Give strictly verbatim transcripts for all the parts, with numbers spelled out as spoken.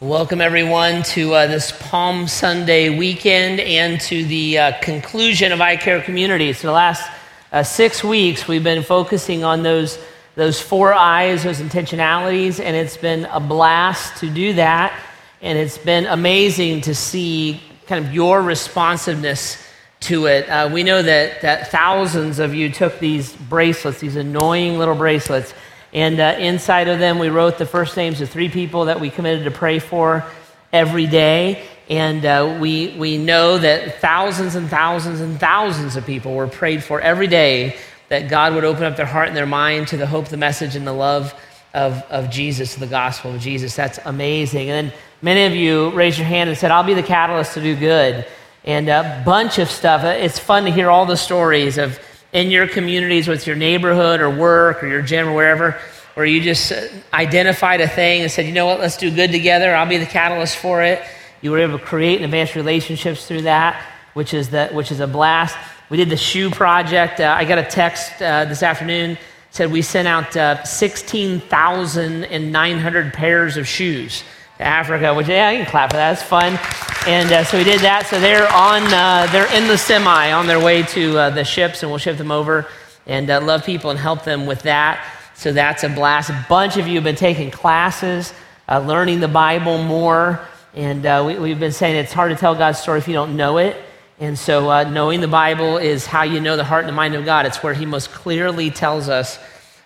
Welcome, everyone, to uh, this Palm Sunday weekend and to the uh, conclusion of iCare Community. So the last uh, six weeks, we've been focusing on those, those four I's, those intentionalities, and it's been a blast to do that. And it's been amazing to see kind of your responsiveness to it. Uh, we know that, that thousands of you took these bracelets, these annoying little bracelets, and uh, inside of them, we wrote the first names of three people that we committed to pray for every day. And uh, we we know that thousands and thousands and thousands of people were prayed for every day, that God would open up their heart and their mind to the hope, the message, and the love of, of Jesus, the gospel of Jesus. That's amazing. And then many of you raised your hand and said, I'll be the catalyst to do good. And a bunch of stuff. It's fun to hear all the stories of in your communities, with your neighborhood or work or your gym or wherever, where you just identified a thing and said, you know what, let's do good together. I'll be the catalyst for it. You were able to create and advance relationships through that, which is the, which is a blast. We did the shoe project. Uh, I got a text uh, this afternoon. It said we sent out uh, sixteen thousand nine hundred pairs of shoes to Africa, which, yeah, you can clap for that. It's fun. And uh, so we did that. So they're on, uh, they're in the semi on their way to uh, the ships, and we'll ship them over and uh, love people and help them with that. So that's a blast. A bunch of you have been taking classes, uh, learning the Bible more, and uh, we, we've been saying it's hard to tell God's story if you don't know it. And so uh, knowing the Bible is how you know the heart and the mind of God. It's where he most clearly tells us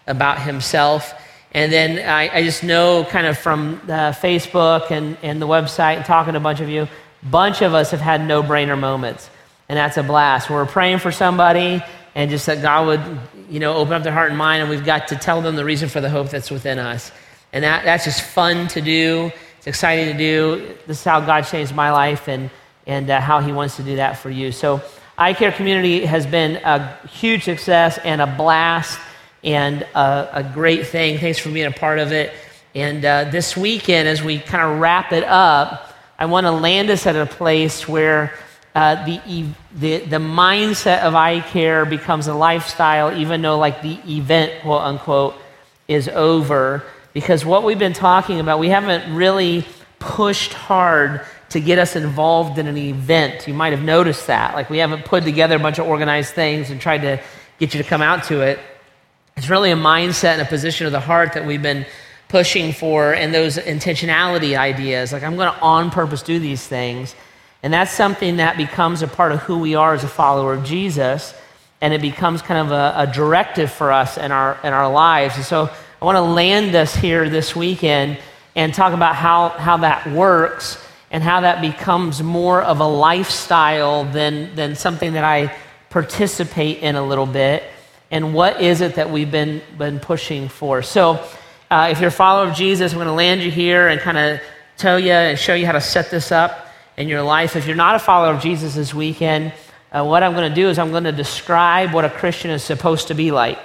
about himself. And then I, I just know kind of from uh, Facebook and, and the website and talking to a bunch of you, bunch of us have had no-brainer moments, and that's a blast. We're praying for somebody, and just that God would, you know, open up their heart and mind, and we've got to tell them the reason for the hope that's within us, and that that's just fun to do. It's exciting to do. This is how God changed my life, and and uh, how He wants to do that for you. So, iCare Community has been a huge success and a blast and a, a great thing. Thanks for being a part of it. And uh, this weekend, as we kind of wrap it up, I want to land us at a place where uh, the, the the mindset of iCare becomes a lifestyle, even though like the event, quote unquote, is over. Because what we've been talking about, we haven't really pushed hard to get us involved in an event. You might have noticed that. Like we haven't put together a bunch of organized things and tried to get you to come out to it. It's really a mindset and a position of the heart that we've been pushing for, and those intentionality ideas, like I'm going to on purpose do these things. And that's something that becomes a part of who we are as a follower of Jesus, and it becomes kind of a, a directive for us in our in our lives. And so I want to land us here this weekend and talk about how, how that works and how that becomes more of a lifestyle than, than something that I participate in a little bit, and what is it that we've been been pushing for. So Uh, if you're a follower of Jesus, I'm going to land you here and kind of tell you and show you how to set this up in your life. If you're not a follower of Jesus this weekend, uh, what I'm going to do is I'm going to describe what a Christian is supposed to be like.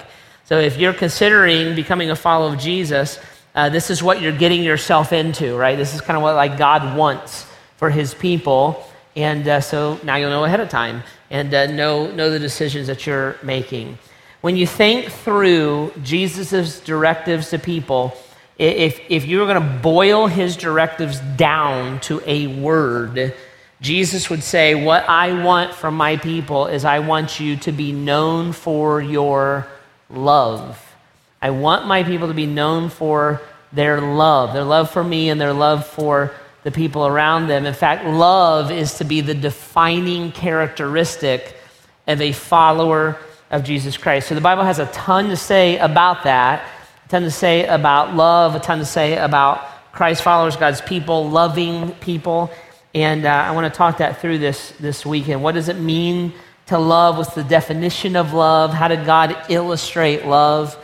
So if you're considering becoming a follower of Jesus, uh, this is what you're getting yourself into, right? This is kind of what like God wants for his people. And uh, so now you'll know ahead of time and uh, know, know the decisions that you're making. When you think through Jesus' directives to people, if, if you were going to boil his directives down to a word, Jesus would say, what I want from my people is I want you to be known for your love. I want my people to be known for their love, their love for me and their love for the people around them. In fact, love is to be the defining characteristic of a follower of Jesus Christ. So the Bible has a ton to say about that, a ton to say about love, a ton to say about Christ followers, God's people, loving people. And uh, I want to talk that through this, this weekend. What does it mean to love? What's the definition of love? How did God illustrate love?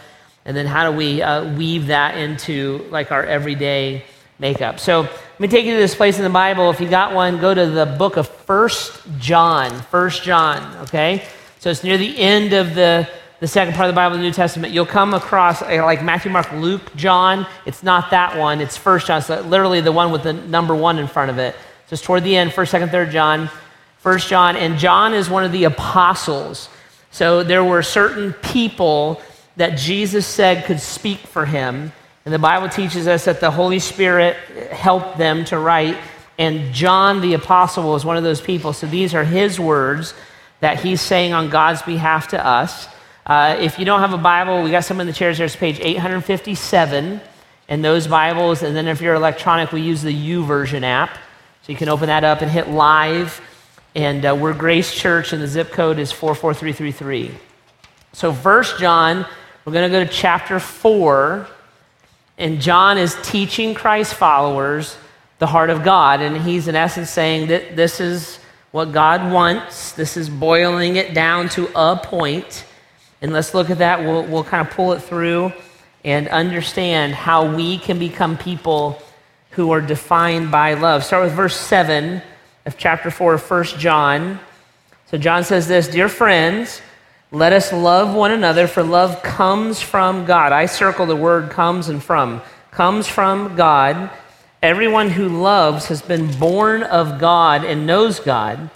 And then how do we uh, weave that into like our everyday makeup? So let me take you to this place in the Bible. If you got one, go to the book of First John, First John, okay? So it's near the end of the, the second part of the Bible, the New Testament. You'll come across uh, like Matthew, Mark, Luke, John. It's not that one. It's First John. So literally the one with the number one in front of it. So it's toward the end, First, Second, Third John, First John. And John is one of the apostles. So there were certain people that Jesus said could speak for him. And the Bible teaches us that the Holy Spirit helped them to write. And John the Apostle was one of those people. So these are his words that he's saying on God's behalf to us. Uh, if you don't have a Bible, we got some in the chairs. There's page eight fifty-seven in those Bibles. And then if you're electronic, we use the YouVersion app. So you can open that up and hit live. And uh, we're Grace Church, and the zip code is four four three three three. So First John, we're going to go to chapter four. And John is teaching Christ followers the heart of God. And he's in essence saying that this is what God wants. This is boiling it down to a point. And let's look at that. We'll, we'll kind of pull it through and understand how we can become people who are defined by love. Start with verse seven of chapter four of First John. So John says this, "Dear friends, let us love one another, for love comes from God." I circle the word comes and from. Comes from God. "Everyone who loves has been born of God and knows God.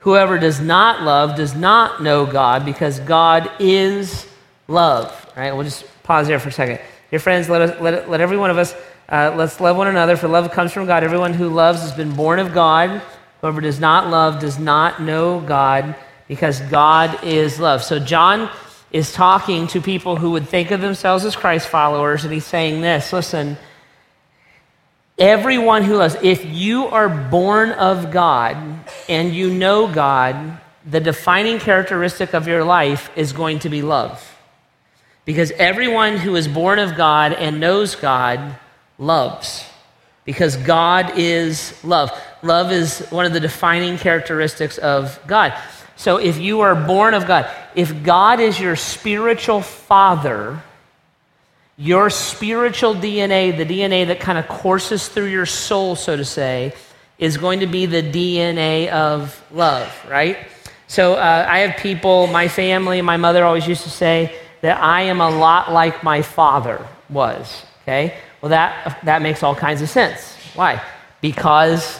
Whoever does not love does not know God, because God is love." All right, we'll just pause there for a second. Dear friends, let us let, let every one of us, uh, let's love one another, for love comes from God. Everyone who loves has been born of God. Whoever does not love does not know God, because God is love. So John is talking to people who would think of themselves as Christ followers, and he's saying this, listen, everyone who loves, if you are born of God and you know God, the defining characteristic of your life is going to be love. Because everyone who is born of God and knows God loves. Because God is love. Love is one of the defining characteristics of God. So if you are born of God, if God is your spiritual father, your spiritual D N A, the D N A that kind of courses through your soul, so to say, is going to be the D N A of love, right? So uh, I have people, my family, my mother always used to say that I am a lot like my father was, okay? Well, that that makes all kinds of sense. Why? Because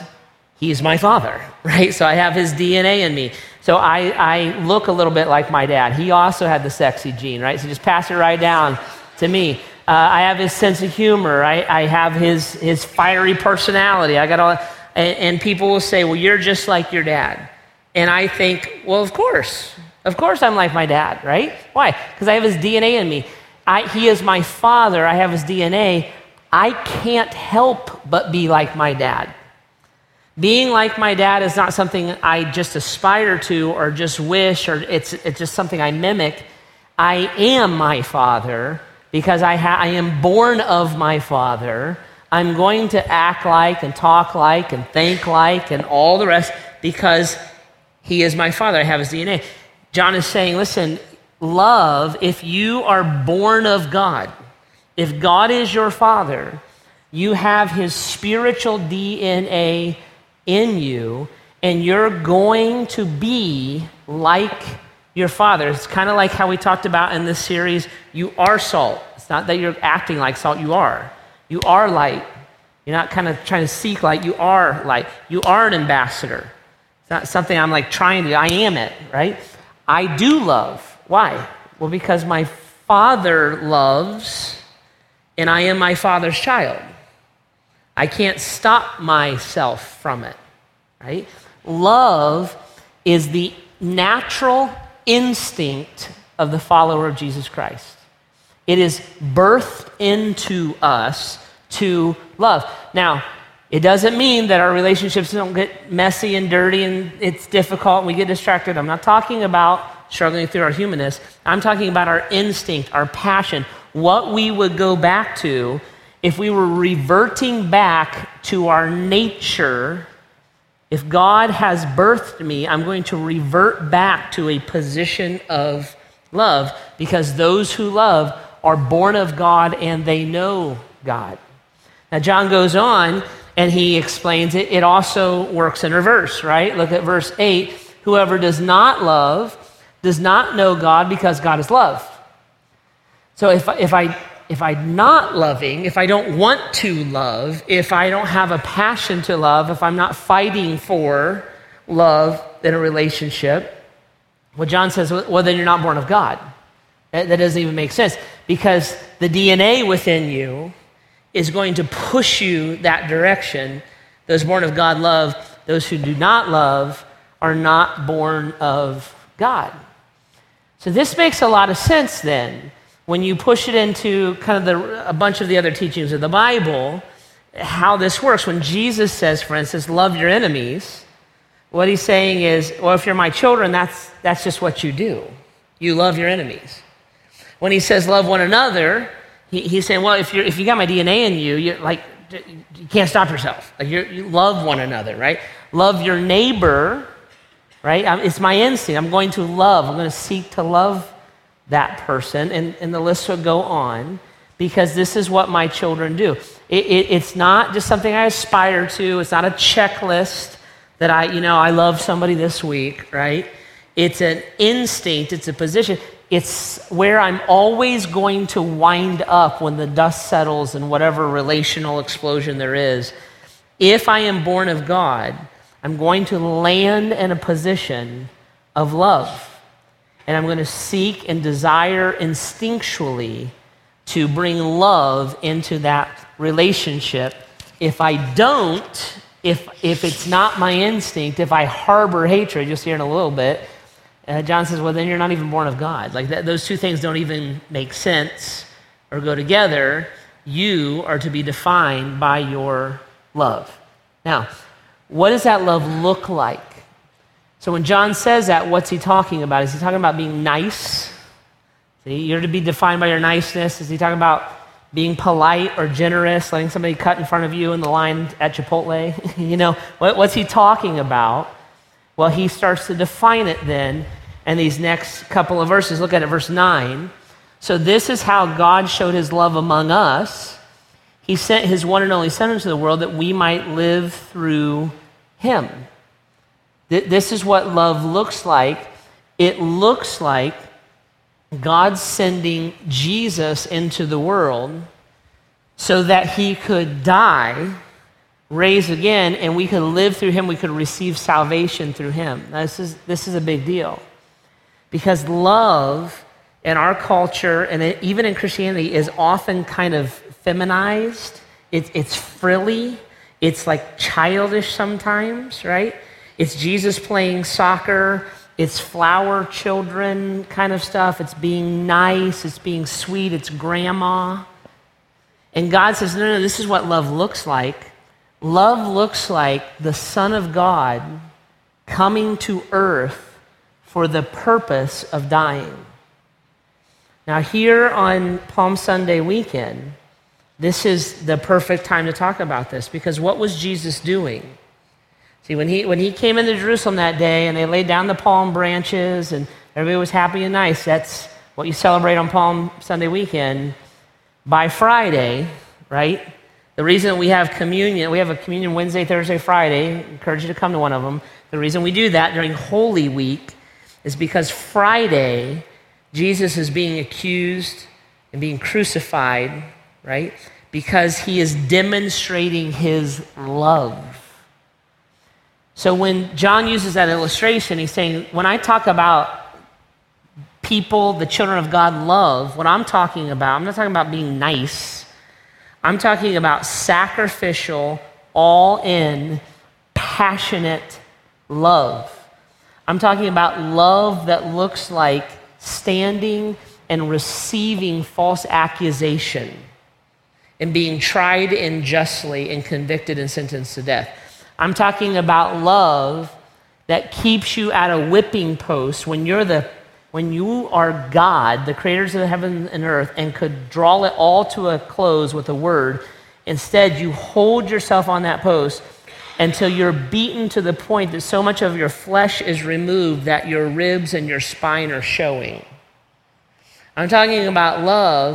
he's my father, right? So I have his D N A in me. So I, I look a little bit like my dad. He also had the sexy gene, right? So just pass it right down to me. Uh, I have his sense of humor. I, I have his his fiery personality. I got all, and, and people will say, "Well, you're just like your dad." And I think, well, of course. Of course I'm like my dad, right? Why? Because I have his D N A in me. I, he is my father. I have his D N A. I can't help but be like my dad. Being like my dad is not something I just aspire to or just wish, or it's it's just something I mimic. I am my father because I, ha- I am born of my father. I'm going to act like and talk like and think like and all the rest because he is my father. I have his D N A. John is saying, listen, love, if you are born of God, if God is your father, you have his spiritual D N A in you, and you're going to be like your father. It's kind of like how we talked about in this series, you are salt. It's not that you're acting like salt, you are. You are light. You're not kind of trying to seek light, you are light. You are an ambassador. It's not something I'm like trying to do, I am it, right? I do love. Why? Well, because my father loves, and I am my father's child. I can't stop myself from it, right? Love is the natural instinct of the follower of Jesus Christ. It is birthed into us to love. Now, it doesn't mean that our relationships don't get messy and dirty and it's difficult and we get distracted. I'm not talking about struggling through our humanness. I'm talking about our instinct, our passion, what we would go back to if we were reverting back to our nature. If God has birthed me, I'm going to revert back to a position of love, because those who love are born of God and they know God. Now, John goes on and he explains it. It also works in reverse, right? Look at verse eight. Whoever does not love does not know God, because God is love. So if, if I... If I'm not loving, if I don't want to love, if I don't have a passion to love, if I'm not fighting for love in a relationship, well, John says, well, then you're not born of God. That, that doesn't even make sense, because the D N A within you is going to push you that direction. Those born of God love. Those who do not love are not born of God. So this makes a lot of sense then when you push it into kind of the, a bunch of the other teachings of the Bible, how this works. When Jesus says, for instance, love your enemies, what he's saying is, well, if you're my children, that's, that's just what you do. You love your enemies. When he says love one another, he, he's saying, well, if you're if you got my D N A in you, you're like, you can't stop yourself. Like you're, you love one another, right? Love your neighbor, right? I'm, it's my instinct. I'm going to love. I'm going to seek to love that person. And, and the list will go on because this is what my children do. It, it, it's not just something I aspire to. It's not a checklist that I, you know, I love somebody this week, right? It's an instinct. It's a position. It's where I'm always going to wind up when the dust settles and whatever relational explosion there is. If I am born of God, I'm going to land in a position of love. And I'm going to seek and desire instinctually to bring love into that relationship. If I don't, if, if it's not my instinct, if I harbor hatred, just here in a little bit, Uh, John says, well, then you're not even born of God. Like that, those two things don't even make sense or go together. You are to be defined by your love. Now, what does that love look like? So when John says that, what's he talking about? Is he talking about being nice? See, you're to be defined by your niceness. Is he talking about being polite or generous, letting somebody cut in front of you in the line at Chipotle? You know, what, what's he talking about? Well, he starts to define it then in these next couple of verses. Look at it, verse nine. So this is how God showed his love among us. He sent his one and only Son into the world that we might live through him. This is what love looks like. It looks like God sending Jesus into the world so that he could die, raise again, and we could live through him. We could receive salvation through him. Now, this is this is a big deal, because love in our culture and even in Christianity is often kind of feminized. It, it's frilly. It's like childish sometimes, right? It's Jesus playing soccer. It's flower children kind of stuff. It's being nice. It's being sweet. It's grandma. And God says, no, no, this is what love looks like. Love looks like the Son of God coming to earth for the purpose of dying. Now, here on Palm Sunday weekend, this is the perfect time to talk about this, because what was Jesus doing? See, when he when he came into Jerusalem that day and they laid down the palm branches and everybody was happy and nice, that's what you celebrate on Palm Sunday weekend. By Friday, right? The reason we have communion, we have a communion Wednesday, Thursday, Friday. I encourage you to come to one of them. The reason we do that during Holy Week is because Friday, Jesus is being accused and being crucified, right? Because he is demonstrating his love. So when John uses that illustration, he's saying, when I talk about people, the children of God love, what I'm talking about, I'm not talking about being nice. I'm talking about sacrificial, all-in, passionate love. I'm talking about love that looks like standing and receiving false accusation and being tried unjustly and convicted and sentenced to death. I'm talking about love that keeps you at a whipping post when you're the When you are God, the creators of heaven and earth, and could draw it all to a close with a word, instead you hold yourself on that post until you're beaten to the point that so much of your flesh is removed that your ribs and your spine are showing. I'm talking about love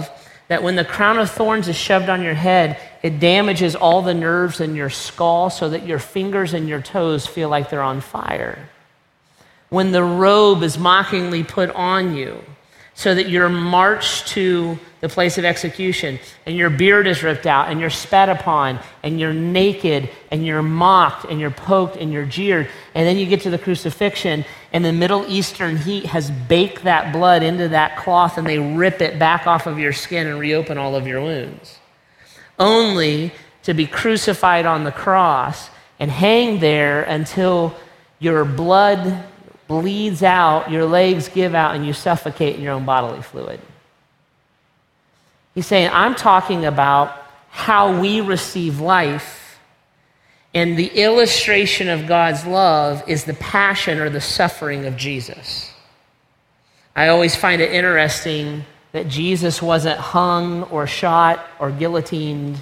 that when the crown of thorns is shoved on your head, it damages all the nerves in your skull so that your fingers and your toes feel like they're on fire. When the robe is mockingly put on you so that you're marched to the place of execution and your beard is ripped out and you're spat upon and you're naked and you're mocked and you're poked and you're jeered, and then you get to the crucifixion and the Middle Eastern heat has baked that blood into that cloth and they rip it back off of your skin and reopen all of your wounds. only to be crucified on the cross and hang there until your blood bleeds out, your legs give out, and you suffocate in your own bodily fluid. He's saying, I'm talking about how we receive life, and the illustration of God's love is the passion or the suffering of Jesus. I always find it interesting that Jesus wasn't hung or shot or guillotined.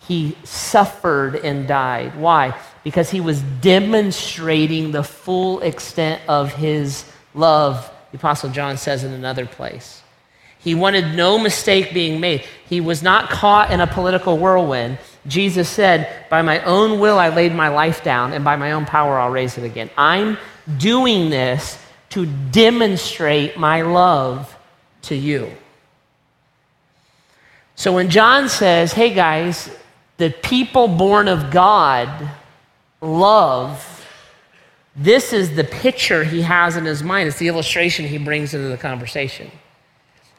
He suffered and died. Why? Because he was demonstrating the full extent of his love, the Apostle John says in another place. He wanted no mistake being made. He was not caught in a political whirlwind. Jesus said, by my own will I laid my life down, and by my own power I'll raise it again. I'm doing this to demonstrate my love to you. So when John says, hey guys, the people born of God love, this is the picture he has in his mind. It's the illustration he brings into the conversation.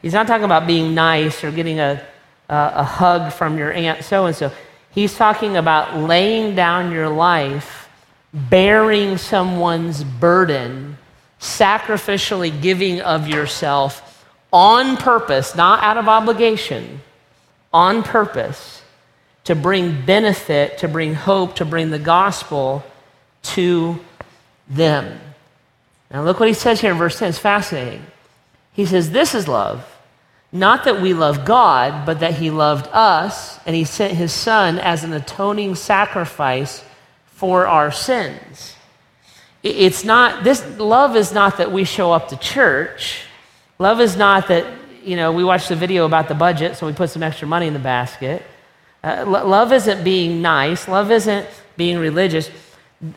He's not talking about being nice or getting a, a, a hug from your aunt so-and-so. He's talking about laying down your life, bearing someone's burden, sacrificially giving of yourself on purpose, not out of obligation, on purpose, to bring benefit, to bring hope, to bring the gospel to them. Now look what he says here in verse ten. It's fascinating. He says, this is love, not that we love God, but that he loved us, and he sent his son as an atoning sacrifice for our sins. It's not, this love is not that we show up to church. Love is not that, you know, we watched the video about the budget, so we put some extra money in the basket. Uh, lo- love isn't being nice. Love isn't being religious.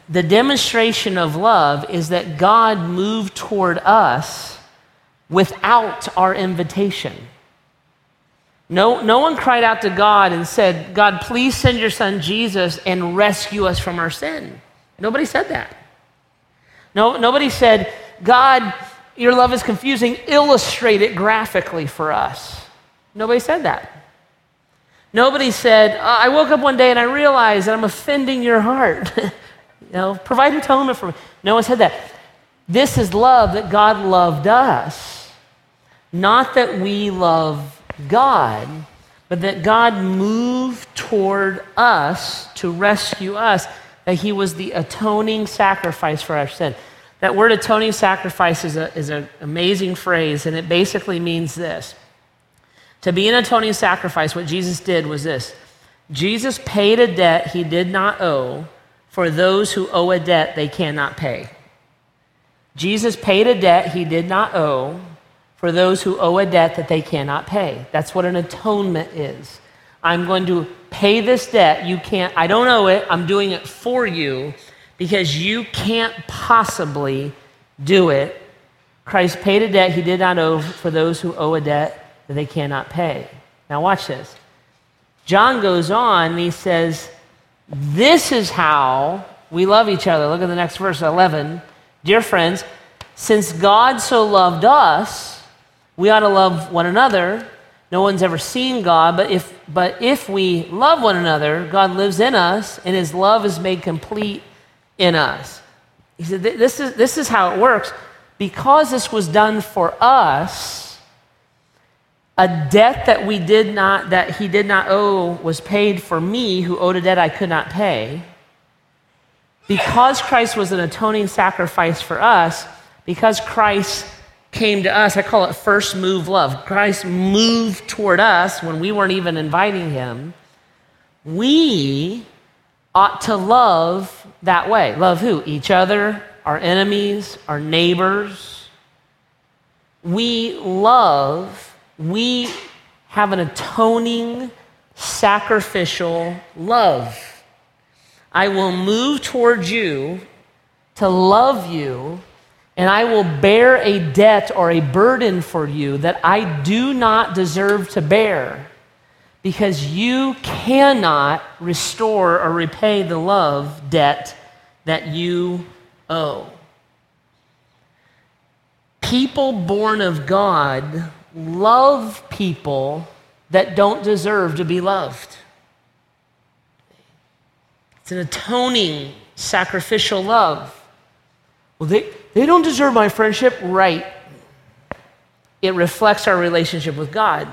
The demonstration of love is that God moved toward us without our invitation. No, no one cried out to God and said, God, please send your son Jesus and rescue us from our sin. Nobody said that. No, nobody said, God, your love is confusing. Illustrate it graphically for us. Nobody said that. Nobody said, I woke up one day and I realized that I'm offending your heart. you know, provide atonement for me. No one said that. This is love, that God loved us, not that we love God, but that God moved toward us to rescue us, that he was the atoning sacrifice for our sin. That word atoning sacrifice is a, is an amazing phrase, and it basically means this. To be an atoning sacrifice, what Jesus did was this. Jesus paid a debt he did not owe for those who owe a debt they cannot pay. Jesus paid a debt he did not owe for those who owe a debt that they cannot pay. That's what an atonement is. I'm going to pay this debt. You can't, I don't owe it. I'm doing it for you because you can't possibly do it. Christ paid a debt he did not owe for those who owe a debt that they cannot pay. Now watch this. John goes on and he says, this is how we love each other. Look at the next verse, eleven. Dear friends, since God so loved us, we ought to love one another. No one's ever seen God, but if but if we love one another, God lives in us, and his love is made complete in us. He said, this is, this is how it works. Because this was done for us, a debt that we did not, that he did not owe was paid for me, who owed a debt I could not pay. Because Christ was an atoning sacrifice for us, because Christ came to us, I call it first move love. Christ moved toward us when we weren't even inviting him. We ought to love that way. Love who? Each other, our enemies, our neighbors. We love, we have an atoning, sacrificial love. I will move towards you to love you, and I will bear a debt or a burden for you that I do not deserve to bear, because you cannot restore or repay the love debt that you owe. People born of God love people that don't deserve to be loved. It's an atoning, sacrificial love. Well, they, they don't deserve my friendship, right? It reflects our relationship with God.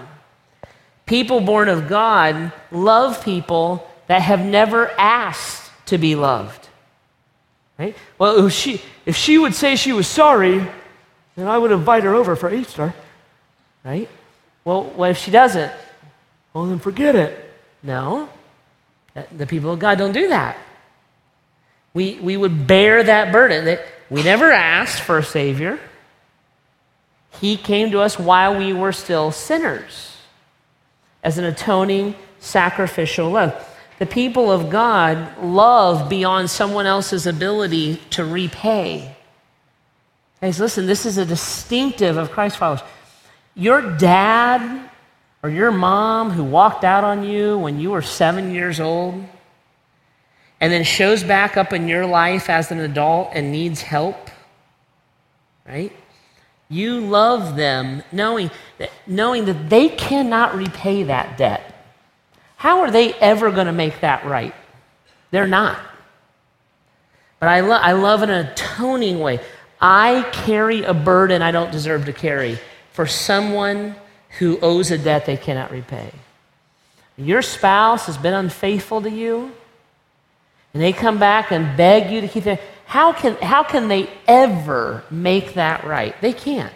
People born of God love people that have never asked to be loved. Right? Well, if she, if she would say she was sorry, then I would invite her over for Easter. Right? Well, what if she doesn't? Well, then forget it. No. The people of God don't do that. We, we would bear that burden. That we never asked for a Savior. He came to us while we were still sinners as an atoning, sacrificial love. The people of God love beyond someone else's ability to repay. Guys, listen, this is a distinctive of Christ followers. Your dad or your mom who walked out on you when you were seven years old and then shows back up in your life as an adult and needs help, right? You love them knowing that, knowing that they cannot repay that debt. How are they ever going to make that right? They're not. But I, lo- I love in an atoning way. I carry a burden I don't deserve to carry for someone who owes a debt they cannot repay. Your spouse has been unfaithful to you, and they come back and beg you to keep them. How can, how can they ever make that right? They can't.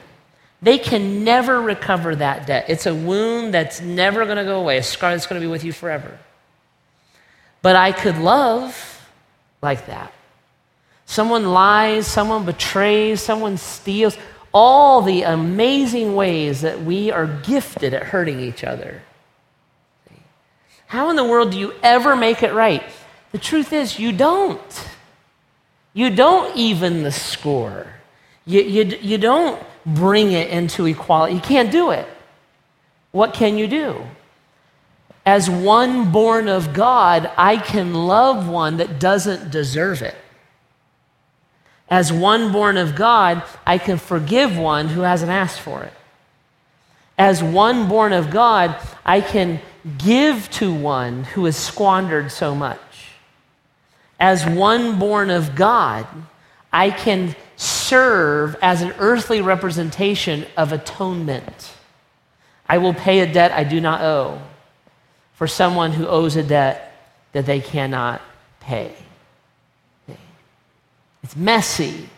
They can never recover that debt. It's a wound that's never going to go away, a scar that's going to be with you forever. But I could love like that. Someone lies, someone betrays, someone steals. All the amazing ways that we are gifted at hurting each other. How in the world do you ever make it right? The truth is, you don't. You don't even the score. You, you, you don't bring it into equality. You can't do it. What can you do? As one born of God, I can love one that doesn't deserve it. As one born of God, I can forgive one who hasn't asked for it. As one born of God, I can give to one who has squandered so much. As one born of God, I can serve as an earthly representation of atonement. I will pay a debt I do not owe for someone who owes a debt that they cannot pay. It's messy,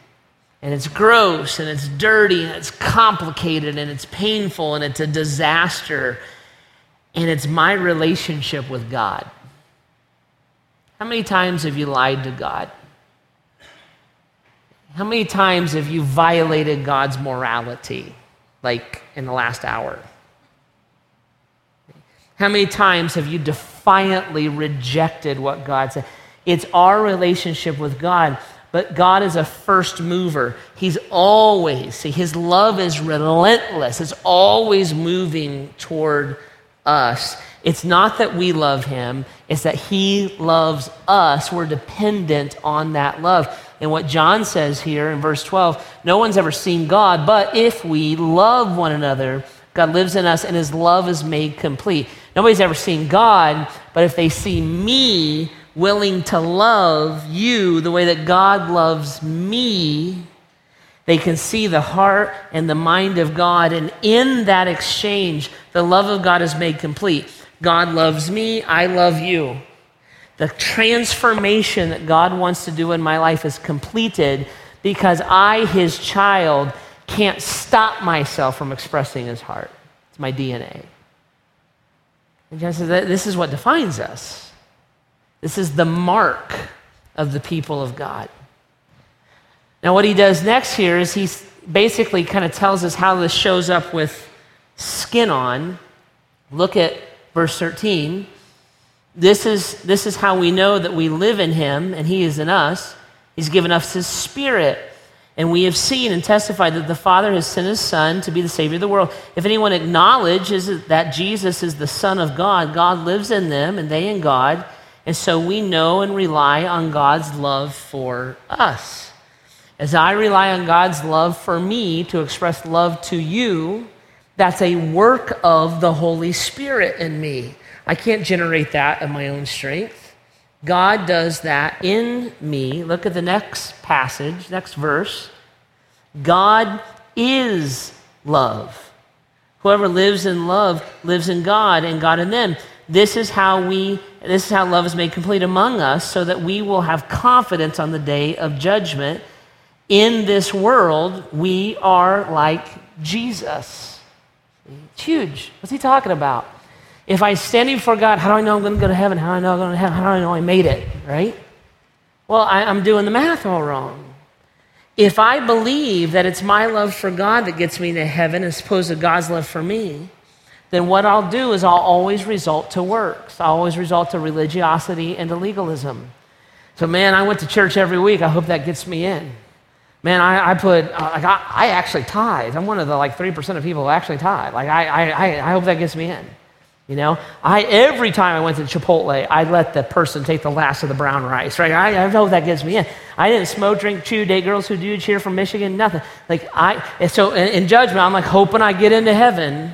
and it's gross, and it's dirty, and it's complicated, and it's painful, and it's a disaster, and it's my relationship with God. How many times have you lied to God? How many times have you violated God's morality, like in the last hour? How many times have you defiantly rejected what God said? It's our relationship with God, but God is a first mover. He's always, see, his love is relentless. It's always moving toward us. It's not that we love him, it's that he loves us. We're dependent on that love. And what John says here in verse twelve, no one's ever seen God, but if we love one another, God lives in us and his love is made complete. Nobody's ever seen God, but if they see me willing to love you the way that God loves me, they can see the heart and the mind of God. And in that exchange, the love of God is made complete. God loves me, I love you. The transformation that God wants to do in my life is completed because I, his child, can't stop myself from expressing his heart. It's my D N A. And John says, this is what defines us. This is the mark of the people of God. Now, what he does next here is he basically kind of tells us how this shows up with skin on. Look at verse thirteen. This is, this is how we know that we live in him and he is in us. He's given us his spirit. And we have seen and testified that the Father has sent his Son to be the Savior of the world. If anyone acknowledges that Jesus is the Son of God, God lives in them and they in God. And so we know and rely on God's love for us. As I rely on God's love for me to express love to you, that's a work of the Holy Spirit in me. I can't generate that in my own strength. God does that in me. Look at the next passage, next verse. God is love. Whoever lives in love lives in God and God in them. This is how we this is how love is made complete among us, so that we will have confidence on the day of judgment. In this world, we are like Jesus. It's huge. What's he talking about? If I stand before God, how do I know I'm going to go to heaven? How do I know I'm going to heaven? How do I know I made it, right? Well, I, I'm doing the math all wrong. If I believe that it's my love for God that gets me to heaven as opposed to God's love for me, then what I'll do is I'll always result to works. I'll always result to religiosity and to legalism. So, man, I went to church every week. I hope that gets me in. Man, I, I put, like, I, I actually tithe. I'm one of the, like, three percent of people who actually tithe. Like, I, I, I hope that gets me in. You know, I every time I went to Chipotle, I let the person take the last of the brown rice, right? I, I know that gets me in. I didn't smoke, drink, chew, date girls who do cheer from Michigan, nothing. Like I, and so in, in judgment, I'm like hoping I get into heaven.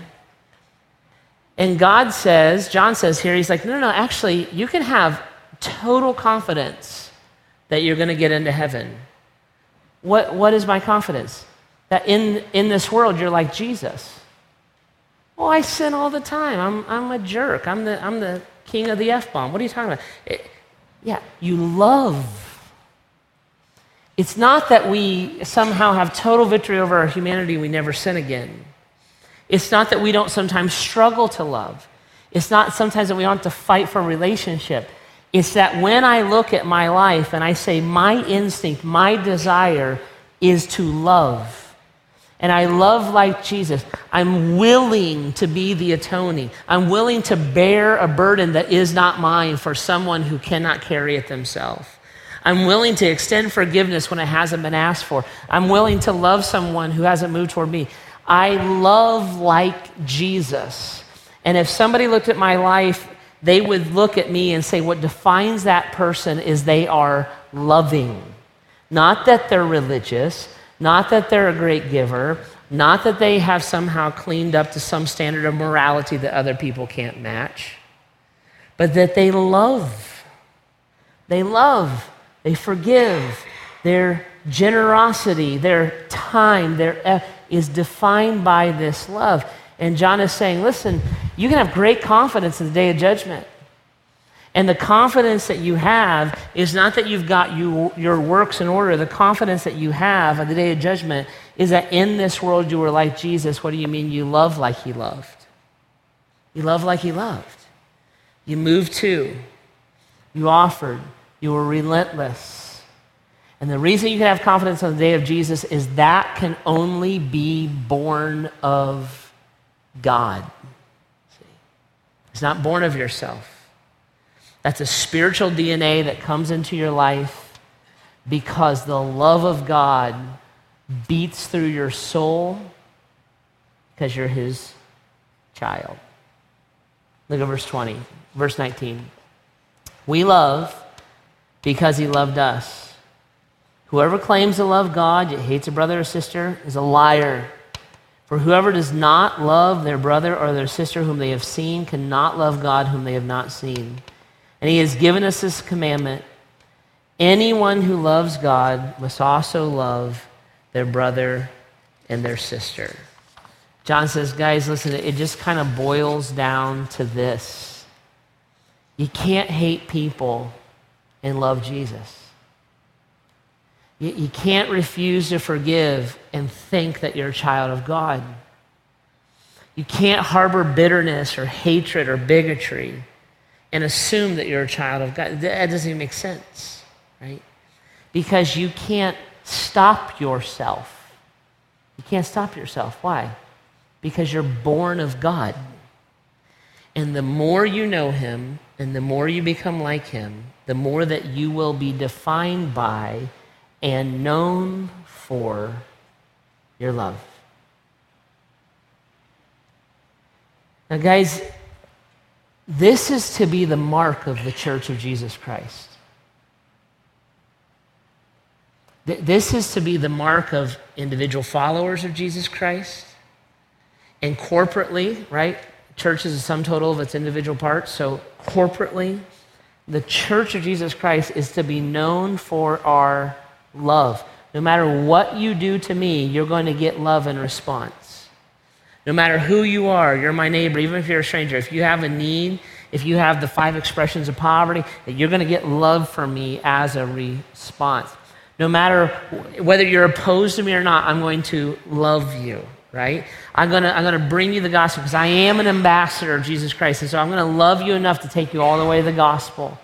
And God says, John says here, he's like, no, no, no, actually, you can have total confidence that you're going to get into heaven. What, what is my confidence? That in, in this world, you're like Jesus. Oh, I sin all the time. I'm I'm a jerk. I'm the I'm the king of the F-bomb. What are you talking about? It, yeah, you love. It's not that we somehow have total victory over our humanity and we never sin again. It's not that we don't sometimes struggle to love. It's not sometimes that we don't have to fight for a relationship. It's that when I look at my life and I say my instinct, my desire is to love. And I love like Jesus. I'm willing to be the atoning. I'm willing to bear a burden that is not mine for someone who cannot carry it themselves. I'm willing to extend forgiveness when it hasn't been asked for. I'm willing to love someone who hasn't moved toward me. I love like Jesus. And if somebody looked at my life, they would look at me and say, what defines that person is they are loving. Not that they're religious, not that they're a great giver, not that they have somehow cleaned up to some standard of morality that other people can't match, but that they love. They love, they forgive. Their generosity, their time, their effort is defined by this love. And John is saying, listen, you can have great confidence in the day of judgment. And the confidence that you have is not that you've got you, your works in order. The confidence that you have on the day of judgment is that in this world you were like Jesus. What do you mean? You love like he loved. You love like he loved. You moved to. You offered. You were relentless. And the reason you can have confidence on the day of Jesus is that can only be born of God. See? It's not born of yourself. That's a spiritual D N A that comes into your life because the love of God beats through your soul because you're his child. Look at verse twenty, verse nineteen. We love because he loved us. Whoever claims to love God yet hates a brother or sister is a liar. For whoever does not love their brother or their sister whom they have seen cannot love God whom they have not seen. And he has given us this commandment. Anyone who loves God must also love their brother and their sister. John says, guys, listen, it just kind of boils down to this. You can't hate people and love Jesus. You, you can't refuse to forgive and think that you're a child of God. You can't harbor bitterness or hatred or bigotry and assume that you're a child of God. That doesn't even make sense, right? Because you can't stop yourself. You can't stop yourself. Why? Because you're born of God. And the more you know him, and the more you become like him, the more that you will be defined by and known for your love. Now, guys, this is to be the mark of the Church of Jesus Christ. Th- this is to be the mark of individual followers of Jesus Christ. And corporately, right? Church is a sum total of its individual parts. So corporately, the Church of Jesus Christ is to be known for our love. No matter what you do to me, you're going to get love in response. No matter who you are, you're my neighbor, even if you're a stranger, if you have a need, if you have the five expressions of poverty, that you're going to get love from me as a response. No matter whether you're opposed to me or not, I'm going to love you, right? I'm going to, I'm going to bring you the gospel because I am an ambassador of Jesus Christ. And so I'm going to love you enough to take you all the way to the gospel.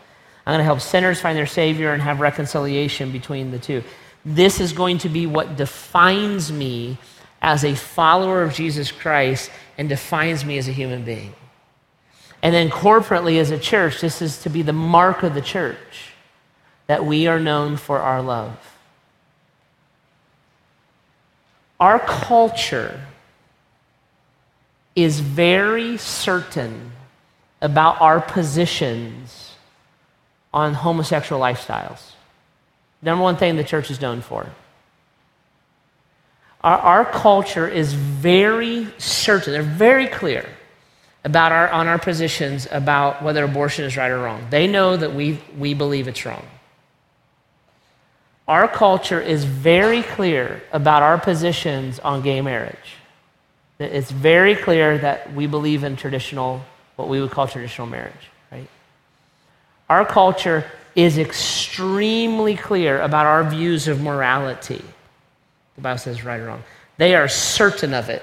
I'm going to help sinners find their Savior and have reconciliation between the two. This is going to be what defines me as a follower of Jesus Christ and defines me as a human being. And then corporately as a church, this is to be the mark of the church, that we are known for our love. Our culture is very certain about our positions on homosexual lifestyles. Number one thing the church is known for. Our, our culture is very certain, they're very clear about our on our positions about whether abortion is right or wrong. They know that we we believe it's wrong. Our culture is very clear about our positions on gay marriage. It's very clear that we believe in traditional, what we would call traditional marriage, right? Our culture is extremely clear about our views of morality. The Bible says right or wrong. They are certain of it.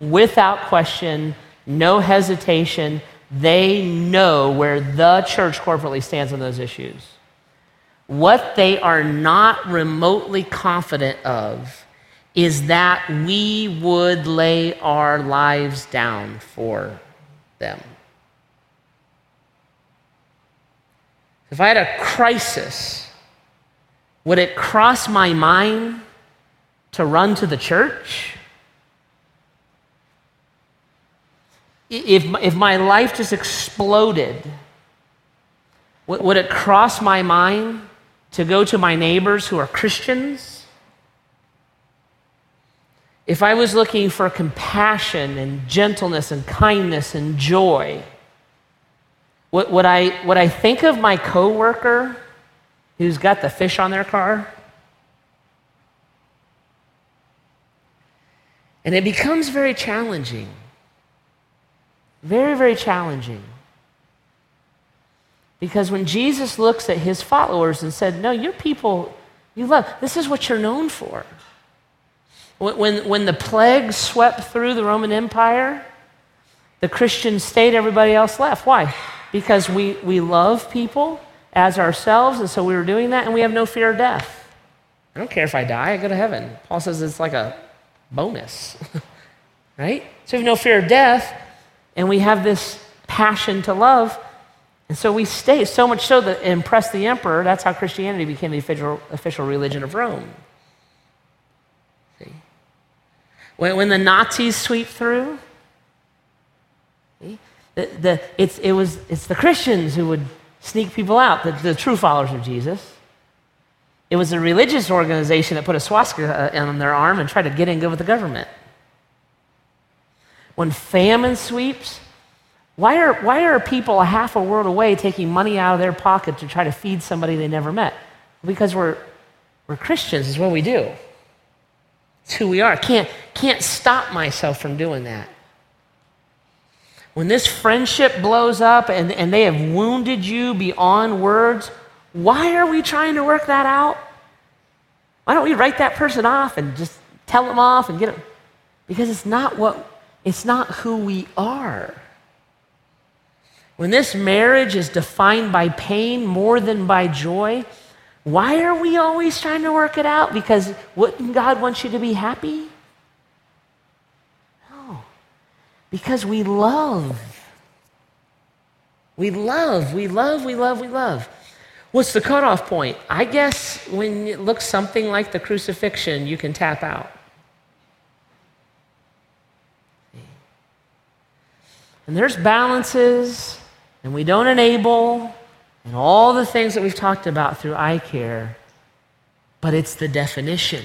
Without question, no hesitation, they know where the church corporately stands on those issues. What they are not remotely confident of is that we would lay our lives down for them. If I had a crisis, would it cross my mind to run to the church? If, if my life just exploded, would, would it cross my mind to go to my neighbors who are Christians? If I was looking for compassion and gentleness and kindness and joy, would, would I would I think of my coworker who's got the fish on their car? And it becomes very challenging. Very, very challenging. Because when Jesus looks at his followers and said, no, you're people you love. This is what you're known for. When, when, when the plague swept through the Roman Empire, the Christians stayed, everybody else left. Why? Because we, we love people as ourselves, and so we were doing that, and we have no fear of death. I don't care if I die, I go to heaven. Paul says it's like a bonus, right? So we have no fear of death, and we have this passion to love, and so we stay, so much so that it impressed the emperor. That's how Christianity became the official, official religion of Rome. See? When, when the Nazis sweep through, see? The, the, it's, it was, it's the Christians who would sneak people out, the, the true followers of Jesus. It was a religious organization that put a swastika on their arm and tried to get in good with the government. When famine sweeps, Why are, why are people a half a world away taking money out of their pocket to try to feed somebody they never met? Because we're we're Christians, is what we do. It's who we are. Can't, can't stop myself from doing that. When this friendship blows up and, and they have wounded you beyond words, why are we trying to work that out? Why don't we write that person off and just tell them off and get them? Because it's not what, it's not who we are. When this marriage is defined by pain more than by joy, why are we always trying to work it out? Because wouldn't God want you to be happy? No. Because we love. We love, we love, we love, we love. What's the cutoff point? I guess when it looks something like the crucifixion, you can tap out. And there's balances, and we don't enable, and all the things that we've talked about through iCare, but it's the definition.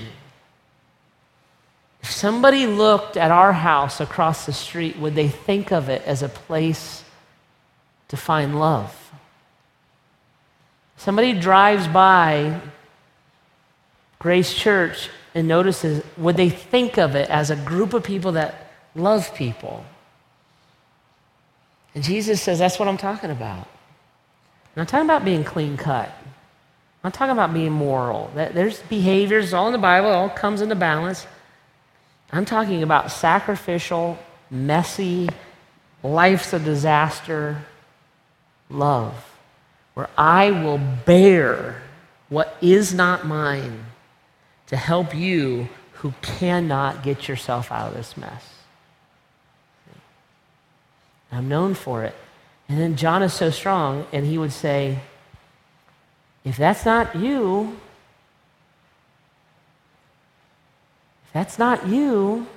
If somebody looked at our house across the street, would they think of it as a place to find love? Somebody drives by Grace Church and notices, would they think of it as a group of people that love people? And Jesus says, that's what I'm talking about. I'm not talking about being clean cut. I'm not talking about being moral. There's behaviors all in the Bible. It all comes into balance. I'm talking about sacrificial, messy, life's a disaster love, where I will bear what is not mine to help you who cannot get yourself out of this mess. I'm known for it. And then John is so strong, and he would say, if that's not you, if that's not you,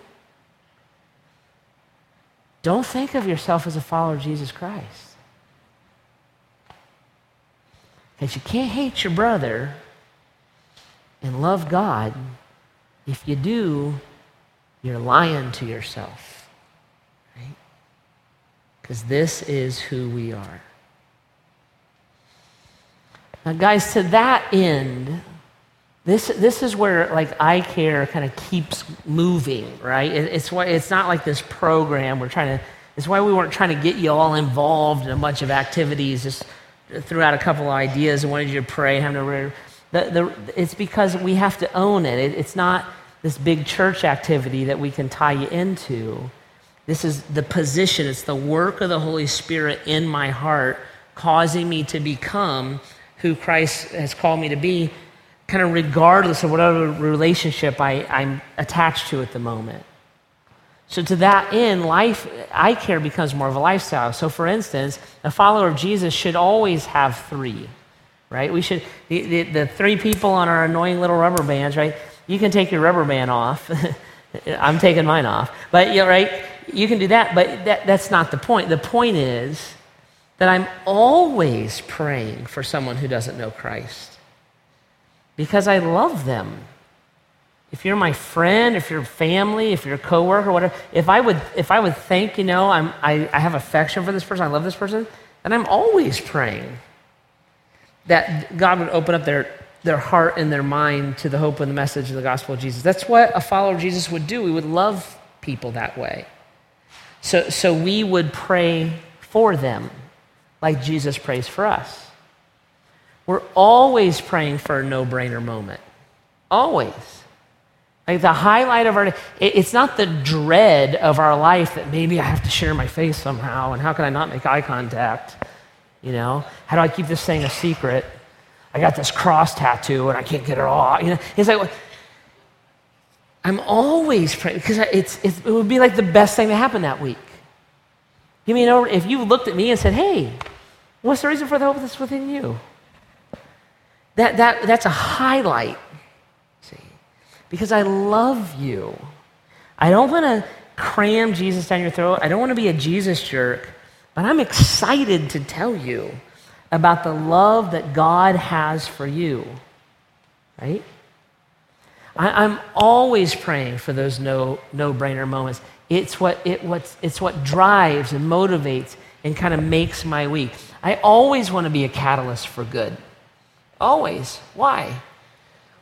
don't think of yourself as a follower of Jesus Christ. Because you can't hate your brother and love God. If you do, you're lying to yourself. Because this is who we are. Now, guys, to that end, this this is where like I Care kind of keeps moving, right? It, it's why it's not like this program we're trying to. It's why we weren't trying to get you all involved in a bunch of activities. Just threw out a couple of ideas and wanted you to pray. Have no, the, the, it's because we have to own it. it. It's not this big church activity that we can tie you into. This is the position. It's the work of the Holy Spirit in my heart, causing me to become who Christ has called me to be, kind of regardless of whatever relationship I, I'm attached to at the moment. So to that end, life, I Care becomes more of a lifestyle. So for instance, a follower of Jesus should always have three, right? We should, the, the, the three people on our annoying little rubber bands, right? You can take your rubber band off. I'm taking mine off. But you're right. You can do that, but that, that's not the point. The point is that I'm always praying for someone who doesn't know Christ because I love them. If you're my friend, if you're family, if you're a coworker, whatever, if I would, if I would think, you know, I'm, I, I have affection for this person, I love this person, then I'm always praying that God would open up their their heart and their mind to the hope and the message of the gospel of Jesus. That's what a follower of Jesus would do. We would love people that way. So, so we would pray for them like Jesus prays for us. We're always praying for a no-brainer moment. Always. Like the highlight of our, it's not the dread of our life that maybe I have to share my face somehow and how can I not make eye contact? You know, how do I keep this thing a secret? I got this cross tattoo and I can't get it off. You know, it's like, I'm always praying because it's, it's, it would be like the best thing that happened that week. Give me an over. If you looked at me and said, "Hey, what's the reason for the hope that's within you?" That that that's a highlight. See, because I love you. I don't want to cram Jesus down your throat. I don't want to be a Jesus jerk, but I'm excited to tell you about the love that God has for you. Right? I'm always praying for those no, no-brainer moments. It's what it what's it's what drives and motivates and kind of makes my week. I always want to be a catalyst for good. Always. Why?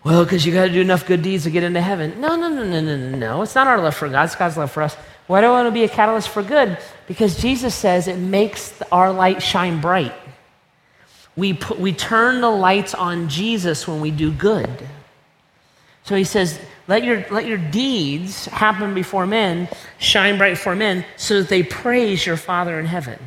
Well, because you got to do enough good deeds to get into heaven. No, no, no, no, no, no, no. It's not our love for God. It's God's love for us. Why do I want to be a catalyst for good? Because Jesus says it makes our light shine bright. We put, we turn the lights on Jesus when we do good. So he says, let your, let your deeds happen before men, shine bright before men, so that they praise your Father in heaven.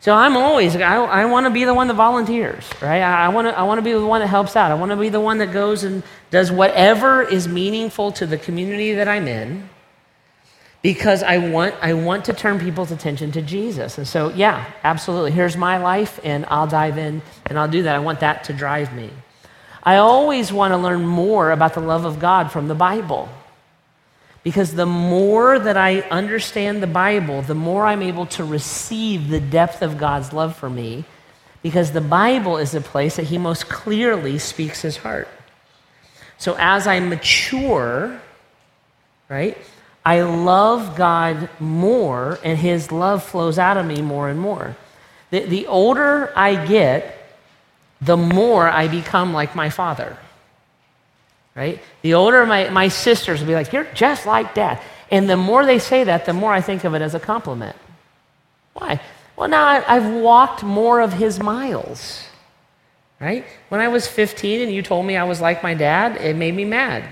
So I'm always, I, I want to be the one that volunteers, right? I, I want to I want to be the one that helps out. I want to be the one that goes and does whatever is meaningful to the community that I'm in, because I want, I want to turn people's attention to Jesus. And so, yeah, absolutely. Here's my life, and I'll dive in, and I'll do that. I want that to drive me. I always want to learn more about the love of God from the Bible, because the more that I understand the Bible, the more I'm able to receive the depth of God's love for me, because the Bible is the place that he most clearly speaks his heart. So as I mature, right, I love God more, and his love flows out of me more and more. The, the older I get, the more I become like my father, right? The older my, my sisters will be like, you're just like dad. And the more they say that, the more I think of it as a compliment. Why? Well, now I, I've walked more of his miles, right? When I was fifteen and you told me I was like my dad, it made me mad.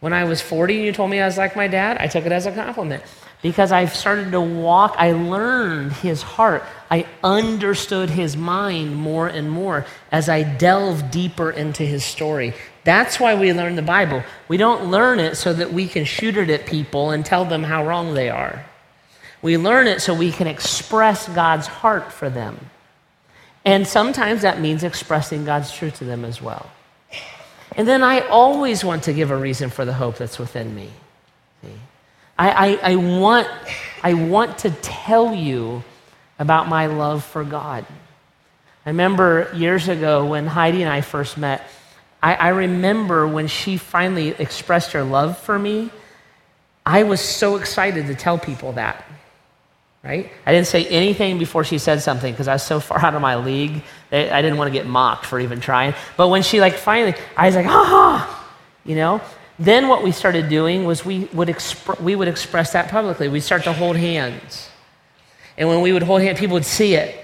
When I was forty and you told me I was like my dad, I took it as a compliment. Because I've started to walk, I learned his heart. I understood his mind more and more as I delve deeper into his story. That's why we learn the Bible. We don't learn it so that we can shoot it at people and tell them how wrong they are. We learn it so we can express God's heart for them. And sometimes that means expressing God's truth to them as well. And then I always want to give a reason for the hope that's within me. See? I, I, I want I want to tell you about my love for God. I remember years ago when Heidi and I first met, I, I remember when she finally expressed her love for me, I was so excited to tell people that, right? I didn't say anything before she said something because I was so far out of my league that I didn't want to get mocked for even trying. But when she like finally, I was like, ah, you know? Then what we started doing was we would exp- we would express that publicly. We'd start to hold hands. And when we would hold hands, people would see it,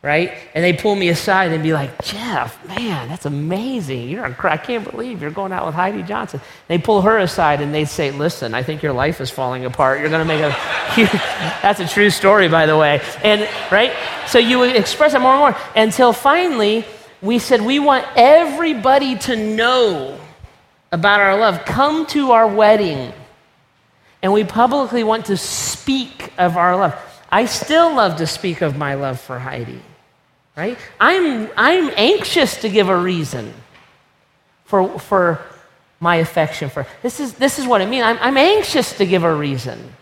right? And they'd pull me aside and be like, Jeff, man, that's amazing. You're a, I can't believe you're going out with Heidi Johnson. They'd pull her aside and they'd say, listen, I think your life is falling apart. You're going to make a huge, that's a true story, by the way. And, right? So you would express it more and more until finally we said, we want everybody to know about our love. Come to our wedding. And we publicly want to speak of our love. I still love to speak of my love for Heidi, right? I'm I'm anxious to give a reason for for my affection for. This is this is what I mean. I'm I'm anxious to give a reason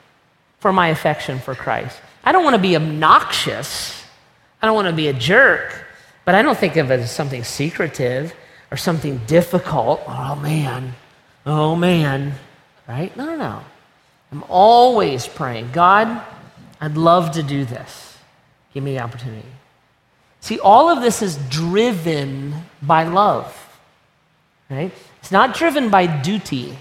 for my affection for Christ. I don't want to be obnoxious. I don't want to be a jerk, but I don't think of it as something secretive or something difficult. Oh man, oh man, right? No, no, no. I'm always praying, God, I'd love to do this. Give me the opportunity. See, all of this is driven by love, right? It's not driven by duty.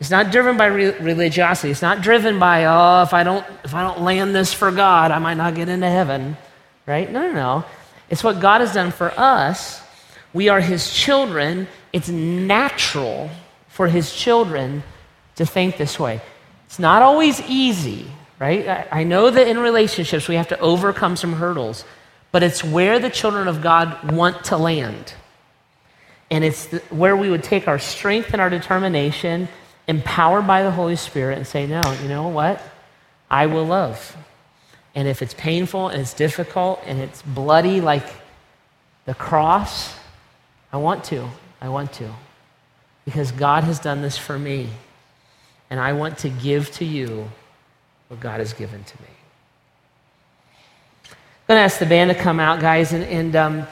It's not driven by re- religiosity. It's not driven by, oh, if I don't, if I don't land this for God, I might not get into heaven, right? No, no, no. It's what God has done for us. We are his children. It's natural for his children to think this way. It's not always easy, right? I know that in relationships we have to overcome some hurdles, but it's where the children of God want to land. And it's the, where we would take our strength and our determination, empowered by the Holy Spirit, and say, no, you know what? I will love. And if it's painful and it's difficult and it's bloody like the cross, I want to, I want to, because God has done this for me, and I want to give to you what God has given to me. I'm going to ask the band to come out, guys, and, and um,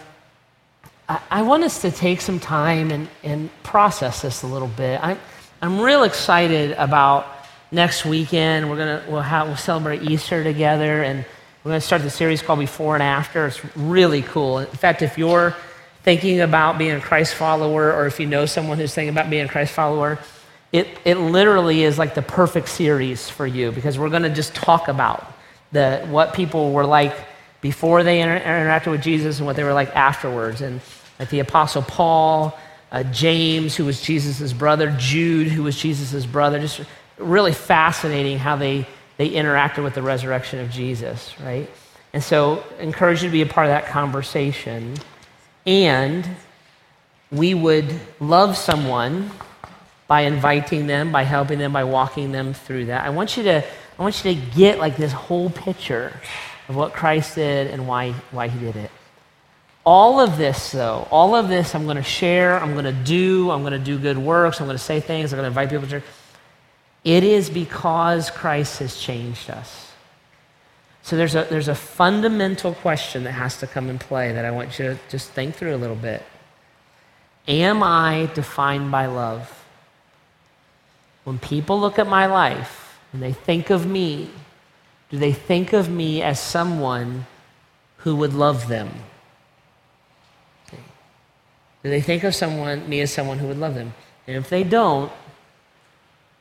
I, I want us to take some time and, and process this a little bit. I'm, I'm real excited about next weekend. We're gonna we'll, have, we'll celebrate Easter together, and we're going to start the series called Before and After. It's really cool. In fact, if you're thinking about being a Christ follower, or if you know someone who's thinking about being a Christ follower, it, it literally is like the perfect series for you, because we're going to just talk about the what people were like before they inter- interacted with Jesus and what they were like afterwards. And like the Apostle Paul, uh, James, who was Jesus' brother, Jude, who was Jesus' brother, just really fascinating how they, they interacted with the resurrection of Jesus, right? And so I encourage you to be a part of that conversation. And we would love someone by inviting them, by helping them, by walking them through that. I want you to, I want you to get like this whole picture of what Christ did and why, why he did it. All of this, though, all of this I'm going to share, I'm going to do, I'm going to do good works, I'm going to say things, I'm going to invite people to church. It is because Christ has changed us. So there's a there's a fundamental question that has to come in play that I want you to just think through a little bit. Am I defined by love? When people look at my life and they think of me, do they think of me as someone who would love them? Do they think of someone, me as someone who would love them? And if they don't,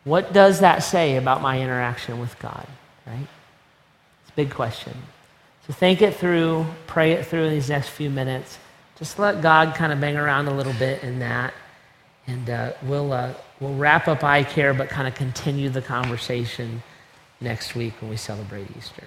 what does that say about my interaction with God, right? It's a big question. So think it through, pray it through these next few minutes. Just let God kind of bang around a little bit in that. And uh, we'll uh, we'll wrap up I Care, but kind of continue the conversation next week when we celebrate Easter.